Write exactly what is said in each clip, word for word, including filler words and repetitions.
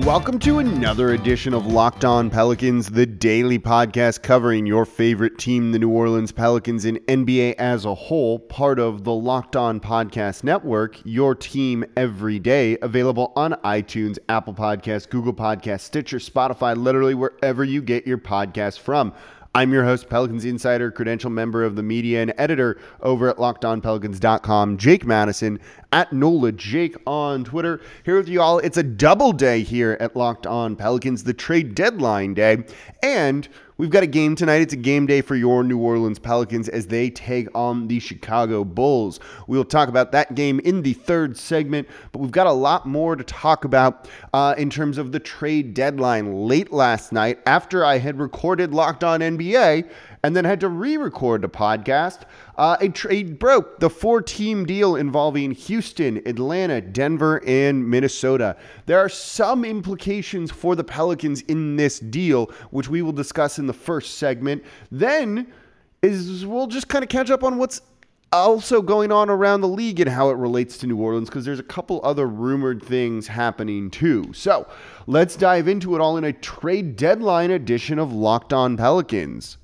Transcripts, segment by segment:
Welcome to another edition of Locked On Pelicans, the daily podcast covering your favorite team, the New Orleans Pelicans, and N B A as a whole, part of the Locked On Podcast Network, your team every day, available on iTunes, Apple Podcasts, Google Podcasts, Stitcher, Spotify, literally wherever you get your podcasts from. I'm your host, Pelicans Insider, credential member of the media and editor over at Locked On Pelicans dot com, Jake Madison, at Nola Jake on Twitter. Here with you all, it's a double day here at Locked On Pelicans, the trade deadline day, and we've got a game tonight. It's a game day for your New Orleans Pelicans as they take on the Chicago Bulls. We'll talk about that game in the third segment, but we've got a lot more to talk about uh, in terms of the trade deadline late last night after I had recorded Locked On N B A and then had to re-record the podcast. Uh, a trade broke, the four-team deal involving Houston, Atlanta, Denver, and Minnesota. There are some implications for the Pelicans in this deal, which we will discuss in the first segment. Then is we'll just kind of catch up on what's also going on around the league and how it relates to New Orleans, because there's a couple other rumored things happening too. So let's dive into it all in a trade deadline edition of Locked On Pelicans.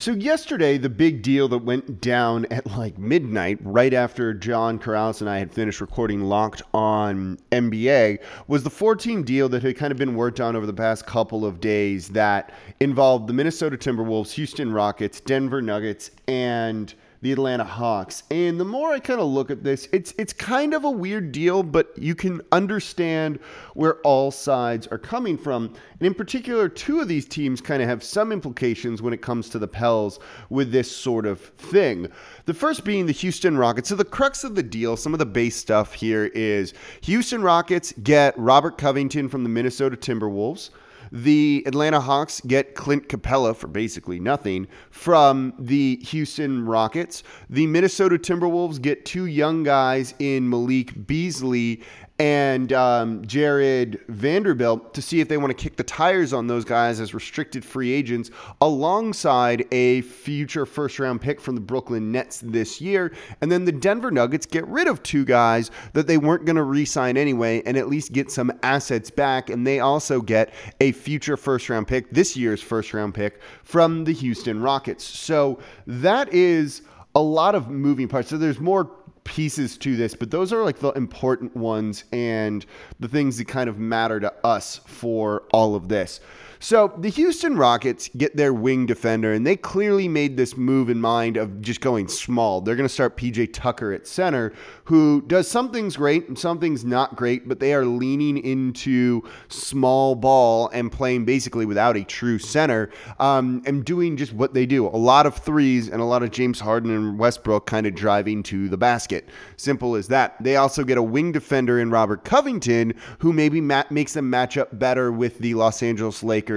So yesterday, the big deal that went down at like midnight, right after John Corrales and I had finished recording Locked On N B A, was the four-team deal that had kind of been worked on over the past couple of days that involved the Minnesota Timberwolves, Houston Rockets, Denver Nuggets, and the Atlanta Hawks. And the more I kind of look at this, it's it's kind of a weird deal, but you can understand where all sides are coming from. And in particular, two of these teams kind of have some implications when it comes to the Pels with this sort of thing. The first being the Houston Rockets. So the crux of the deal, some of the base stuff here is Houston Rockets get Robert Covington from the Minnesota Timberwolves. The Atlanta Hawks get Clint Capela for basically nothing from the Houston Rockets. The Minnesota Timberwolves get two young guys in Malik Beasley and um, Jared Vanderbilt to see if they want to kick the tires on those guys as restricted free agents alongside a future first-round pick from the Brooklyn Nets this year. And then the Denver Nuggets get rid of two guys that they weren't going to re-sign anyway and at least get some assets back. And they also get a future first-round pick, this year's first-round pick, from the Houston Rockets. So that is a lot of moving parts. So there's more pieces to this, but those are like the important ones and the things that kind of matter to us for all of this. So the Houston Rockets get their wing defender, and they clearly made this move in mind of just going small. They're going to start P J Tucker at center, who does some things great and some things not great, but they are leaning into small ball and playing basically without a true center um, and doing just what they do. A lot of threes and a lot of James Harden and Westbrook kind of driving to the basket. Simple as that. They also get a wing defender in Robert Covington, who maybe ma- makes them match up better with the Los Angeles Lakers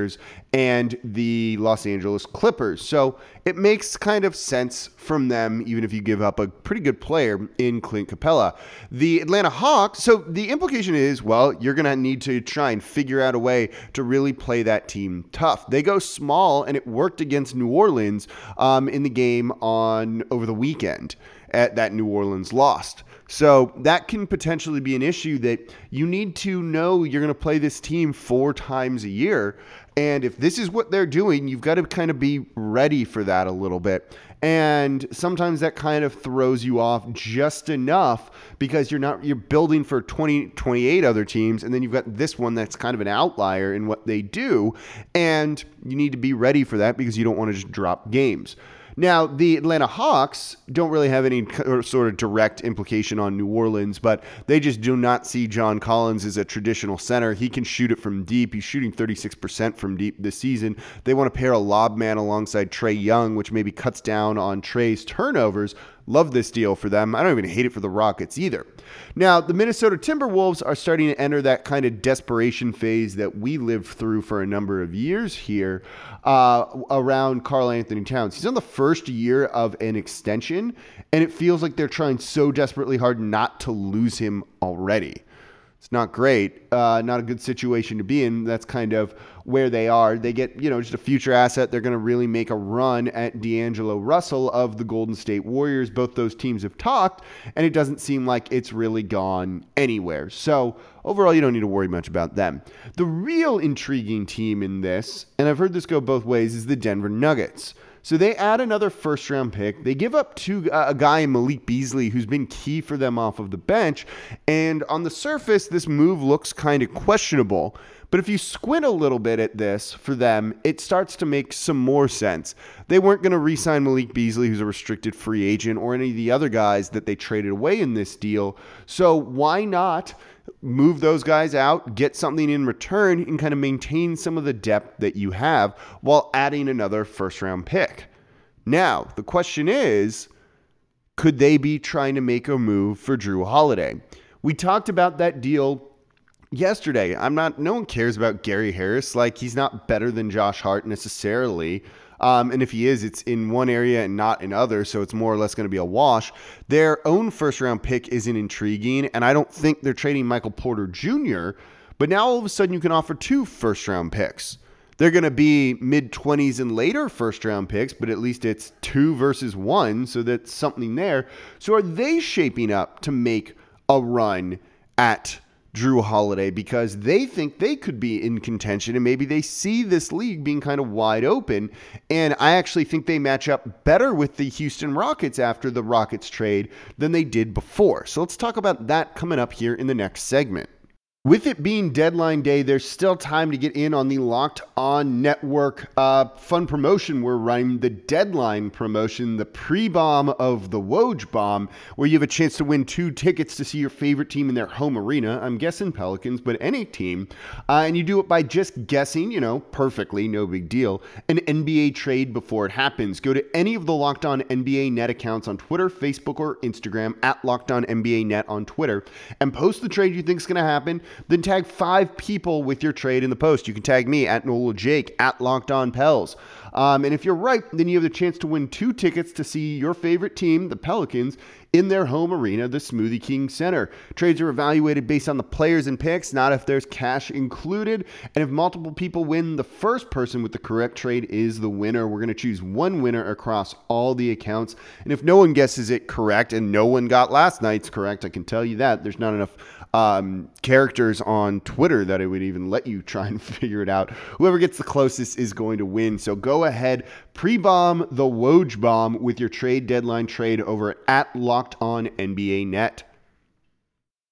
and the Los Angeles Clippers. So it makes kind of sense from them, even if you give up a pretty good player in Clint Capela. The Atlanta Hawks, so the implication is, well, you're going to need to try and figure out a way to really play that team tough. They go small, and it worked against New Orleans um, in the game on over the weekend at that New Orleans lost. So that can potentially be an issue that you need to know you're going to play this team four times a year. And if this is what they're doing, you've got to kind of be ready for that a little bit. And sometimes that kind of throws you off just enough because you're not you're building for twenty, twenty-eight other teams, and then you've got this one that's kind of an outlier in what they do. And you need to be ready for that because you don't want to just drop games. Now, the Atlanta Hawks don't really have any sort of direct implication on New Orleans, but they just do not see John Collins as a traditional center. He can shoot it from deep. He's shooting thirty-six percent from deep this season. They want to pair a lob man alongside Trey Young, which maybe cuts down on Trey's turnovers. Love this deal for them. I don't even hate it for the Rockets either. Now, the Minnesota Timberwolves are starting to enter that kind of desperation phase that we lived through for a number of years here uh, around Karl-Anthony Towns. He's on the first year of an extension, and it feels like they're trying so desperately hard not to lose him already. It's not great, uh, not a good situation to be in. That's kind of where they are. They get, you know, just a future asset. They're going to really make a run at D'Angelo Russell of the Golden State Warriors. Both those teams have talked, and it doesn't seem like it's really gone anywhere. So overall, you don't need to worry much about them. The real intriguing team in this, and I've heard this go both ways, is the Denver Nuggets. So they add another first-round pick. They give up to uh, a guy, Malik Beasley, who's been key for them off of the bench. And on the surface, this move looks kind of questionable. But if you squint a little bit at this for them, it starts to make some more sense. They weren't going to re-sign Malik Beasley, who's a restricted free agent, or any of the other guys that they traded away in this deal. So why not move those guys out, get something in return, and kind of maintain some of the depth that you have while adding another first-round pick? Now, the question is, could they be trying to make a move for Drew Holiday? We talked about that deal yesterday. I'm not, no one cares about Gary Harris. Like, he's not better than Josh Hart necessarily. Um, and if he is, it's in one area and not in other, so it's more or less going to be a wash. Their own first-round pick isn't intriguing, and I don't think they're trading Michael Porter Junior, but now all of a sudden you can offer two first-round picks. They're going to be mid-twenties and later first-round picks, but at least it's two versus one, so that's something there. So are they shaping up to make a run at Drew Holiday because they think they could be in contention and maybe they see this league being kind of wide open? And I actually think they match up better with the Houston Rockets after the Rockets trade than they did before. So let's talk about that coming up here in the next segment. With it being deadline day, there's still time to get in on the Locked On Network uh, fun promotion we're running, the deadline promotion, the pre-bomb of the Woj bomb, where you have a chance to win two tickets to see your favorite team in their home arena. I'm guessing Pelicans, but any team. Uh, and you do it by just guessing, you know, perfectly, no big deal, an N B A trade before it happens. Go to any of the Locked On N B A Net accounts on Twitter, Facebook, or Instagram, at Locked On N B A Net on Twitter, and post the trade you think is going to happen. Then tag five people with your trade in the post. You can tag me at Nola Jake, at Locked On Pels. Um, and if you're right, then you have the chance to win two tickets to see your favorite team, the Pelicans, in their home arena, the Smoothie King Center. Trades are evaluated based on the players and picks, not if there's cash included. And if multiple people win, the first person with the correct trade is the winner. We're going to choose one winner across all the accounts. And if no one guesses it correct, and no one got last night's correct, I can tell you that. There's not enough um, characters on Twitter that it would even let you try and figure it out. Whoever gets the closest is going to win. So go ahead, pre-bomb the Woj bomb with your trade deadline trade over at Locked On N B A Net.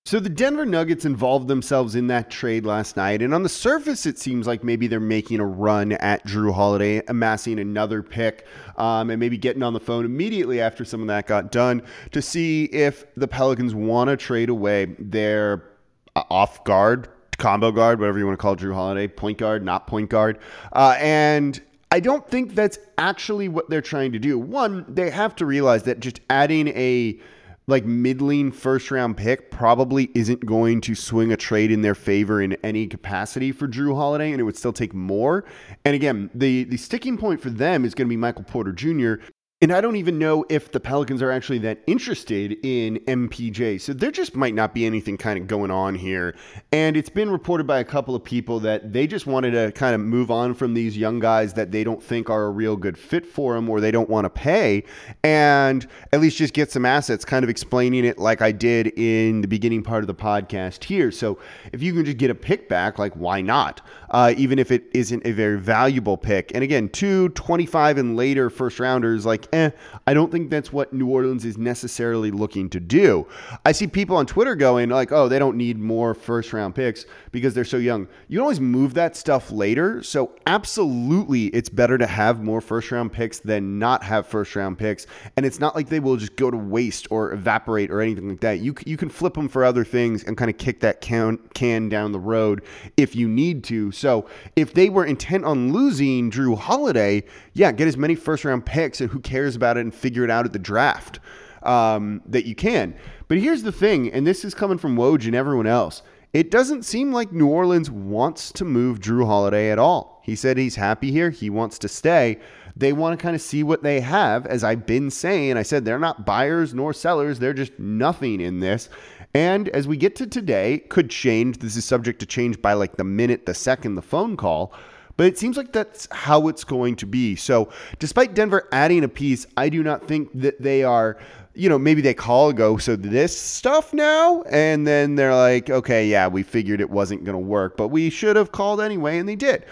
So the Denver Nuggets involved themselves in that trade last night, and on the surface it seems like maybe they're making a run at Drew Holiday, amassing another pick, um, and maybe getting on the phone immediately after some of that got done to see if the Pelicans want to trade away their off-guard, combo guard, whatever you want to call Drew Holiday, point guard, not point guard, uh, and I don't think that's actually what they're trying to do. One, they have to realize that just adding a like middling first round pick probably isn't going to swing a trade in their favor in any capacity for Drew Holiday, and it would still take more. And again, the, the sticking point for them is going to be Michael Porter Junior, and I don't even know if the Pelicans are actually that interested in M P J. So there just might not be anything kind of going on here. And it's been reported by a couple of people that they just wanted to kind of move on from these young guys that they don't think are a real good fit for them or they don't want to pay, and at least just get some assets, kind of explaining it like I did in the beginning part of the podcast here. So if you can just get a pick back, like why not? Uh, even if it isn't a very valuable pick. And again, two twenty-five and later first rounders, like Eh, I don't think that's what New Orleans is necessarily looking to do. I see people on Twitter going like, oh, they don't need more first round picks because they're so young. You can always move that stuff later. So absolutely, it's better to have more first round picks than not have first round picks. And it's not like they will just go to waste or evaporate or anything like that. You, you can flip them for other things and kind of kick that can, can down the road if you need to. So if they were intent on losing Drew Holiday, yeah, get as many first round picks and who cares cares about it and figure it out at the draft um, that you can. But here's the thing, and this is coming from Woj and everyone else. It doesn't seem like New Orleans wants to move Drew Holiday at all. He said he's happy here. He wants to stay. They want to kind of see what they have. As I've been saying, I said they're not buyers nor sellers. They're just nothing in this. And as we get to today, could change. This is subject to change by like the minute, the second, the phone call. But it seems like that's how it's going to be. So despite Denver adding a piece, I do not think that they are, you know, maybe they call and go, so this stuff now? And then they're like, okay, yeah, we figured it wasn't going to work, but we should have called anyway, and they did.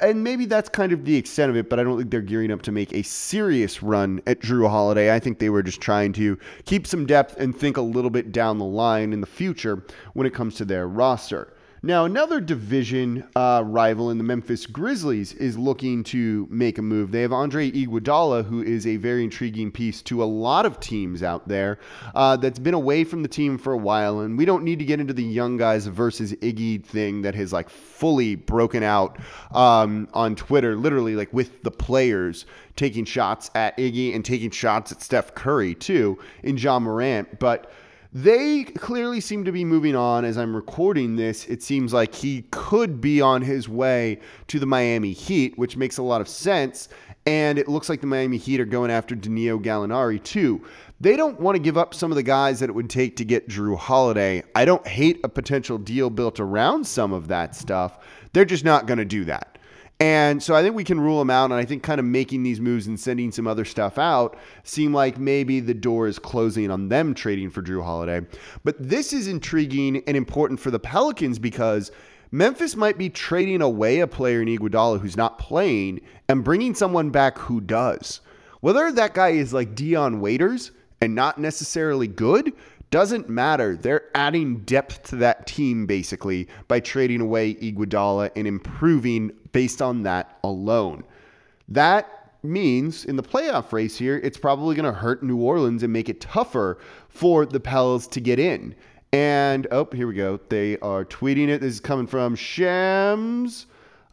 And maybe that's kind of the extent of it, but I don't think they're gearing up to make a serious run at Drew Holiday. I think they were just trying to keep some depth and think a little bit down the line in the future when it comes to their roster. Now, another division uh, rival in the Memphis Grizzlies is looking to make a move. They have Andre Iguodala, who is a very intriguing piece to a lot of teams out there uh, that's been away from the team for a while. And we don't need to get into the young guys versus Iggy thing that has like fully broken out um, on Twitter, literally like with the players taking shots at Iggy and taking shots at Steph Curry too in John Morant. But they clearly seem to be moving on. As I'm recording this, it seems like he could be on his way to the Miami Heat, which makes a lot of sense. And it looks like the Miami Heat are going after Danilo Gallinari too. They don't want to give up some of the guys that it would take to get Drew Holiday. I don't hate a potential deal built around some of that stuff. They're just not going to do that. And so I think we can rule them out, and I think kind of making these moves and sending some other stuff out seem like maybe the door is closing on them trading for Drew Holiday. But this is intriguing and important for the Pelicans because Memphis might be trading away a player in Iguodala who's not playing and bringing someone back who does. Whether that guy is like Dion Waiters and not necessarily good doesn't matter. They're adding depth to that team basically by trading away Iguodala and improving based on that alone. That means in the playoff race here, it's probably going to hurt New Orleans and make it tougher for the Pels to get in. And, oh, here we go. They are tweeting it. This is coming from Shams.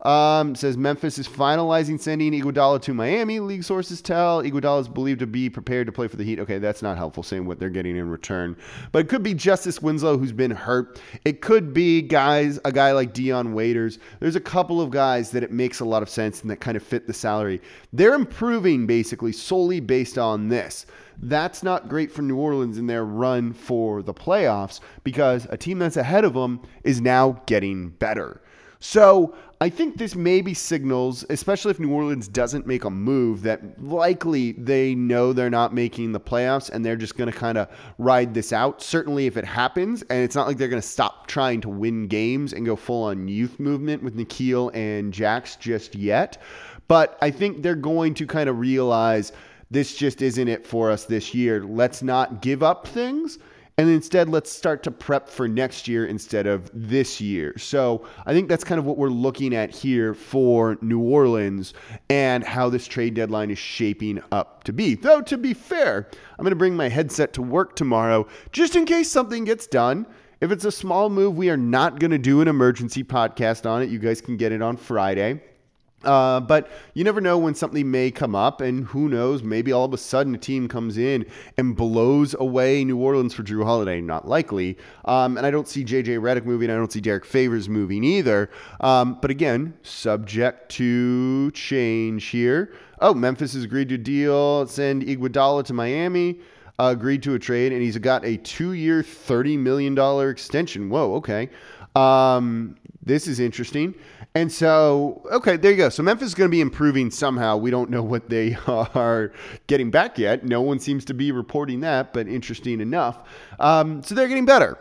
Um, says Memphis is finalizing sending Iguodala to Miami. League sources tell Iguodala is believed to be prepared to play for the Heat. Okay, that's not helpful, saying what they're getting in return. But it could be Justice Winslow, who's been hurt. It could be guys, a guy like Dion Waiters. There's a couple of guys that it makes a lot of sense and that kind of fit the salary. They're improving basically solely based on this. That's not great for New Orleans in their run for the playoffs because a team that's ahead of them is now getting better. So I think this maybe signals, especially if New Orleans doesn't make a move, that likely they know they're not making the playoffs and they're just going to kind of ride this out. Certainly if it happens, and it's not like they're going to stop trying to win games and go full on youth movement with Nikhil and Jax just yet. But I think they're going to kind of realize this just isn't it for us this year. Let's not give up things. And instead, let's start to prep for next year instead of this year. So I think that's kind of what we're looking at here for New Orleans and how this trade deadline is shaping up to be. Though, to be fair, I'm going to bring my headset to work tomorrow just in case something gets done. If it's a small move, we are not going to do an emergency podcast on it. You guys can get it on Friday. Uh, but you never know when something may come up, and who knows, maybe all of a sudden a team comes in and blows away New Orleans for Drew Holiday. Not likely. Um, and I don't see J J Redick moving. I don't see Derek Favors moving either. Um, but again, subject to change here. Oh, Memphis has agreed to a deal, send Iguodala to Miami, uh, agreed to a trade, and he's got a two-year, thirty million dollars extension. Whoa, okay. Um, this is interesting. And so, okay, there you go. So Memphis is going to be improving somehow. We don't know what they are getting back yet. No one seems to be reporting that, but interesting enough. Um, so they're getting better.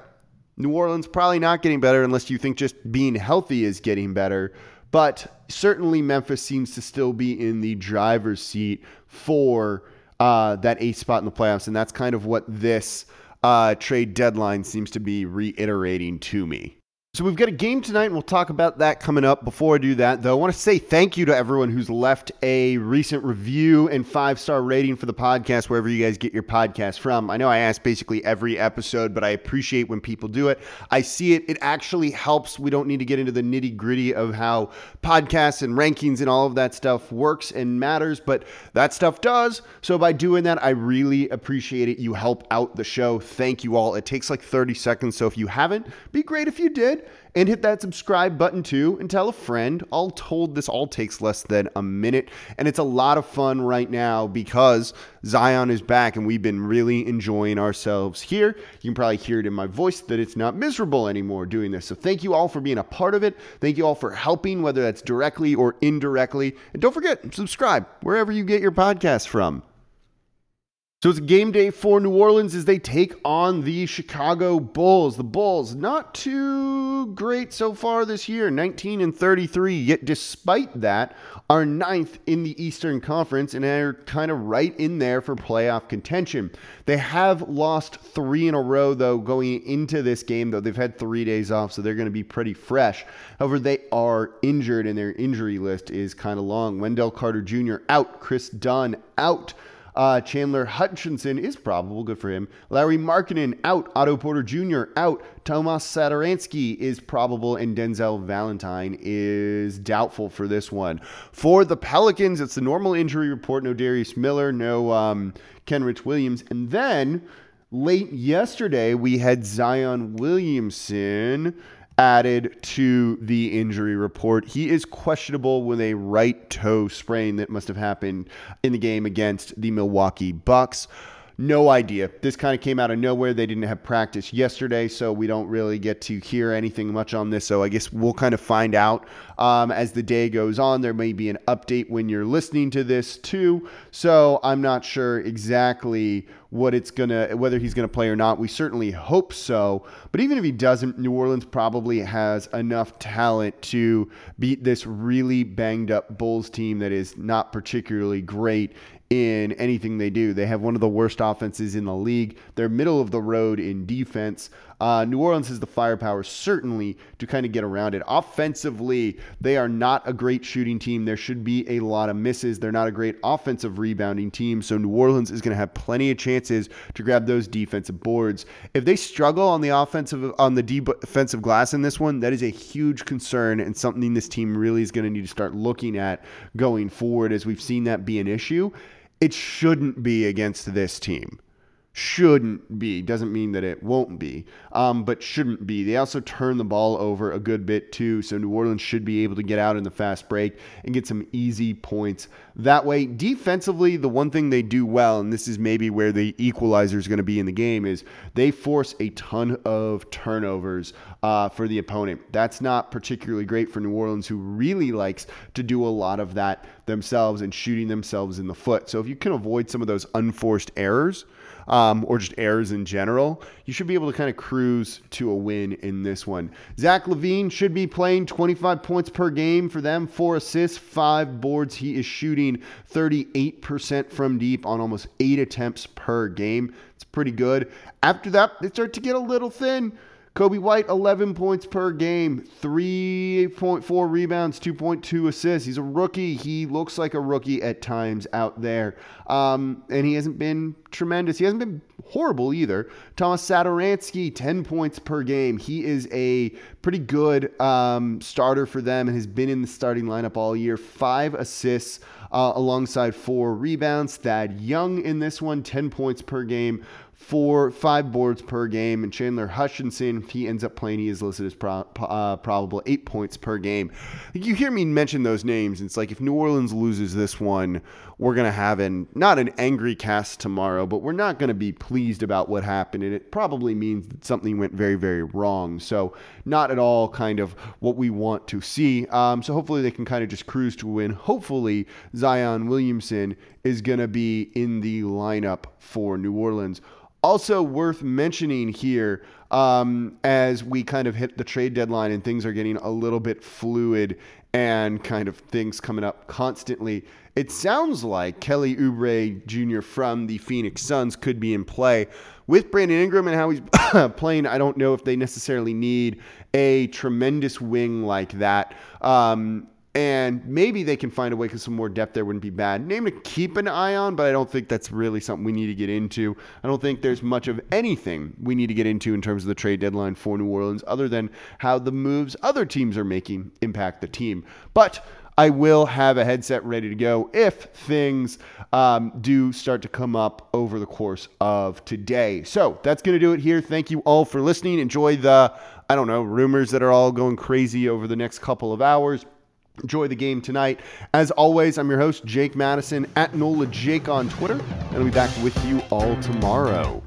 New Orleans probably not getting better unless you think just being healthy is getting better. But certainly Memphis seems to still be in the driver's seat for uh, that eighth spot in the playoffs. And that's kind of what this uh, trade deadline seems to be reiterating to me. So we've got a game tonight, and we'll talk about that coming up. Before I do that, though, I want to say thank you to everyone who's left a recent review and five-star rating for the podcast, wherever you guys get your podcast from. I know I ask basically every episode, but I appreciate when people do it. I see it. It actually helps. We don't need to get into the nitty-gritty of how podcasts and rankings and all of that stuff works and matters, but that stuff does. So by doing that, I really appreciate it. You help out the show. Thank you all. It takes like thirty seconds, so if you haven't, be great if you did. ahead and hit that subscribe button too and tell a friend. All told, this all takes less than a minute, and it's a lot of fun right now because Zion is back and we've been really enjoying ourselves here. You can probably hear it in my voice that it's not miserable anymore doing this. So thank you all for being a part of it. Thank you all for helping, whether that's directly or indirectly. And don't forget, subscribe wherever you get your podcasts from. So it's game day for New Orleans as they take on the Chicago Bulls. The Bulls, not too great so far this year, nineteen and thirty-three, yet despite that, are ninth in the Eastern Conference and are kind of right in there for playoff contention. They have lost three in a row, though, going into this game, though. They've had three days off, so they're going to be pretty fresh. However, they are injured, and their injury list is kind of long. Wendell Carter Junior out, Chris Dunn out. Uh, Chandler Hutchinson is probable, good for him. Larry Markkinen out, Otto Porter Junior out, Tomas Satoransky is probable, and Denzel Valentine is doubtful for this one. For the Pelicans, it's the normal injury report, no Darius Miller, no um, Kenrich Williams, and then late yesterday we had Zion Williamson added to the injury report. He is questionable with a right toe sprain that must have happened in the game against the Milwaukee Bucks. No idea. This kind of came out of nowhere. They didn't have practice yesterday, so we don't really get to hear anything much on this. So I guess we'll kind of find out um, as the day goes on. There may be an update when you're listening to this too. So I'm not sure exactly what it's gonna, whether he's gonna play or not. We certainly hope so. But even if he doesn't, New Orleans probably has enough talent to beat this really banged up Bulls team that is not particularly great in anything they do. They have one of the worst offenses in the league. They're middle of the road in defense. Uh, New Orleans has the firepower, certainly, to kind of get around it. Offensively, they are not a great shooting team. There should be a lot of misses. They're not a great offensive rebounding team, so New Orleans is going to have plenty of chances to grab those defensive boards. If they struggle on the offensive, on the defensive glass in this one, that is a huge concern and something this team really is going to need to start looking at going forward, as we've seen that be an issue. It shouldn't be against this team. Shouldn't be. Doesn't mean that it won't be, um, but shouldn't be. They also turn the ball over a good bit too, so New Orleans should be able to get out in the fast break and get some easy points that way. Defensively, the one thing they do well, and this is maybe where the equalizer is going to be in the game, is they force a ton of turnovers uh, for the opponent. That's not particularly great for New Orleans, who really likes to do a lot of that themselves and shooting themselves in the foot. So if you can avoid some of those unforced errors, Um, or just errors in general, you should be able to kind of cruise to a win in this one. Zach LaVine should be playing twenty-five points per game for them, four assists, five boards. He is shooting thirty-eight percent from deep on almost eight attempts per game. It's pretty good. After that, they start to get a little thin. Kobe White, eleven points per game, three point four rebounds, two point two assists. He's a rookie. He looks like a rookie at times out there. Um, and he hasn't been tremendous. He hasn't been horrible either. Tomas Satoransky, ten points per game. He is a pretty good um, starter for them and has been in the starting lineup all year. Five assists uh, alongside four rebounds. Thad Young in this one, ten points per game. Four, five boards per game. And Chandler Hutchinson, if he ends up playing, he is listed as pro, uh, probable, eight points per game. You hear me mention those names. It's like, if New Orleans loses this one, we're going to have an not an angry cast tomorrow, but we're not going to be pleased about what happened. And it probably means that something went very, very wrong. So not at all kind of what we want to see. Um, so hopefully they can kind of just cruise to win. Hopefully Zion Williamson is going to be in the lineup for New Orleans. Also worth mentioning here, um, as we kind of hit the trade deadline and things are getting a little bit fluid and kind of things coming up constantly, it sounds like Kelly Oubre Junior from the Phoenix Suns could be in play. With Brandon Ingram and how he's playing, I don't know if they necessarily need a tremendous wing like that. Um, And maybe they can find a way because some more depth there wouldn't be bad. Name to keep an eye on, but I don't think that's really something we need to get into. I don't think there's much of anything we need to get into in terms of the trade deadline for New Orleans other than how the moves other teams are making impact the team. But I will have a headset ready to go if things um, do start to come up over the course of today. So that's going to do it here. Thank you all for listening. Enjoy the, I don't know, rumors that are all going crazy over the next couple of hours. Enjoy the game tonight. As always, I'm your host, Jake Madison, at Nola Jake on Twitter, and I'll be back with you all tomorrow.